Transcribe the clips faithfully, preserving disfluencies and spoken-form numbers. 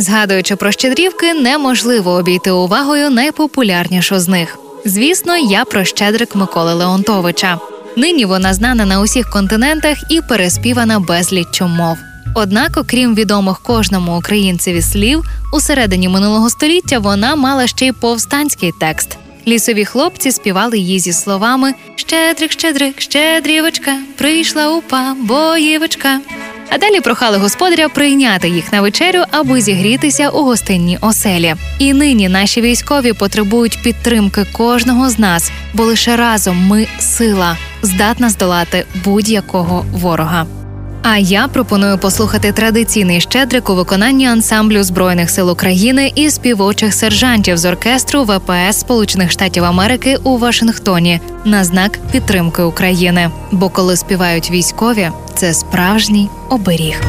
Згадуючи про щедрівки, неможливо обійти увагою найпопулярнішу з них. Звісно, я про щедрик Миколи Леонтовича. Нині вона знана на усіх континентах і переспівана безліччю мов. Однак, окрім відомих кожному українцеві слів, у середині минулого століття вона мала ще й повстанський текст. Лісові хлопці співали її зі словами «Щедрик, щедрик, щедрівочка, прийшла упа, боївочка». А далі прохали господаря прийняти їх на вечерю або зігрітися у гостинній оселі. І нині наші військові потребують підтримки кожного з нас, бо лише разом ми – сила, здатна здолати будь-якого ворога. А я пропоную послухати традиційний щедрик у виконанні ансамблю Збройних сил України і співочих сержантів з оркестру В П С Сполучених Штатів Америки у Вашингтоні на знак підтримки України. Бо коли співають військові, це справжній оберіг.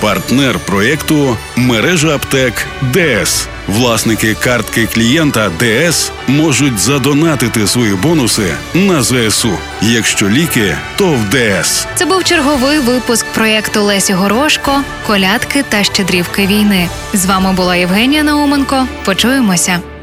Партнер проєкту – мережа аптек Д С. Власники картки клієнта Д С можуть задонатити свої бонуси на З С У. Якщо ліки, то в Д С. Це був черговий випуск проєкту Лесі Горошко «Колядки та щедрівки війни». З вами була Євгенія Науменко. Почуємося.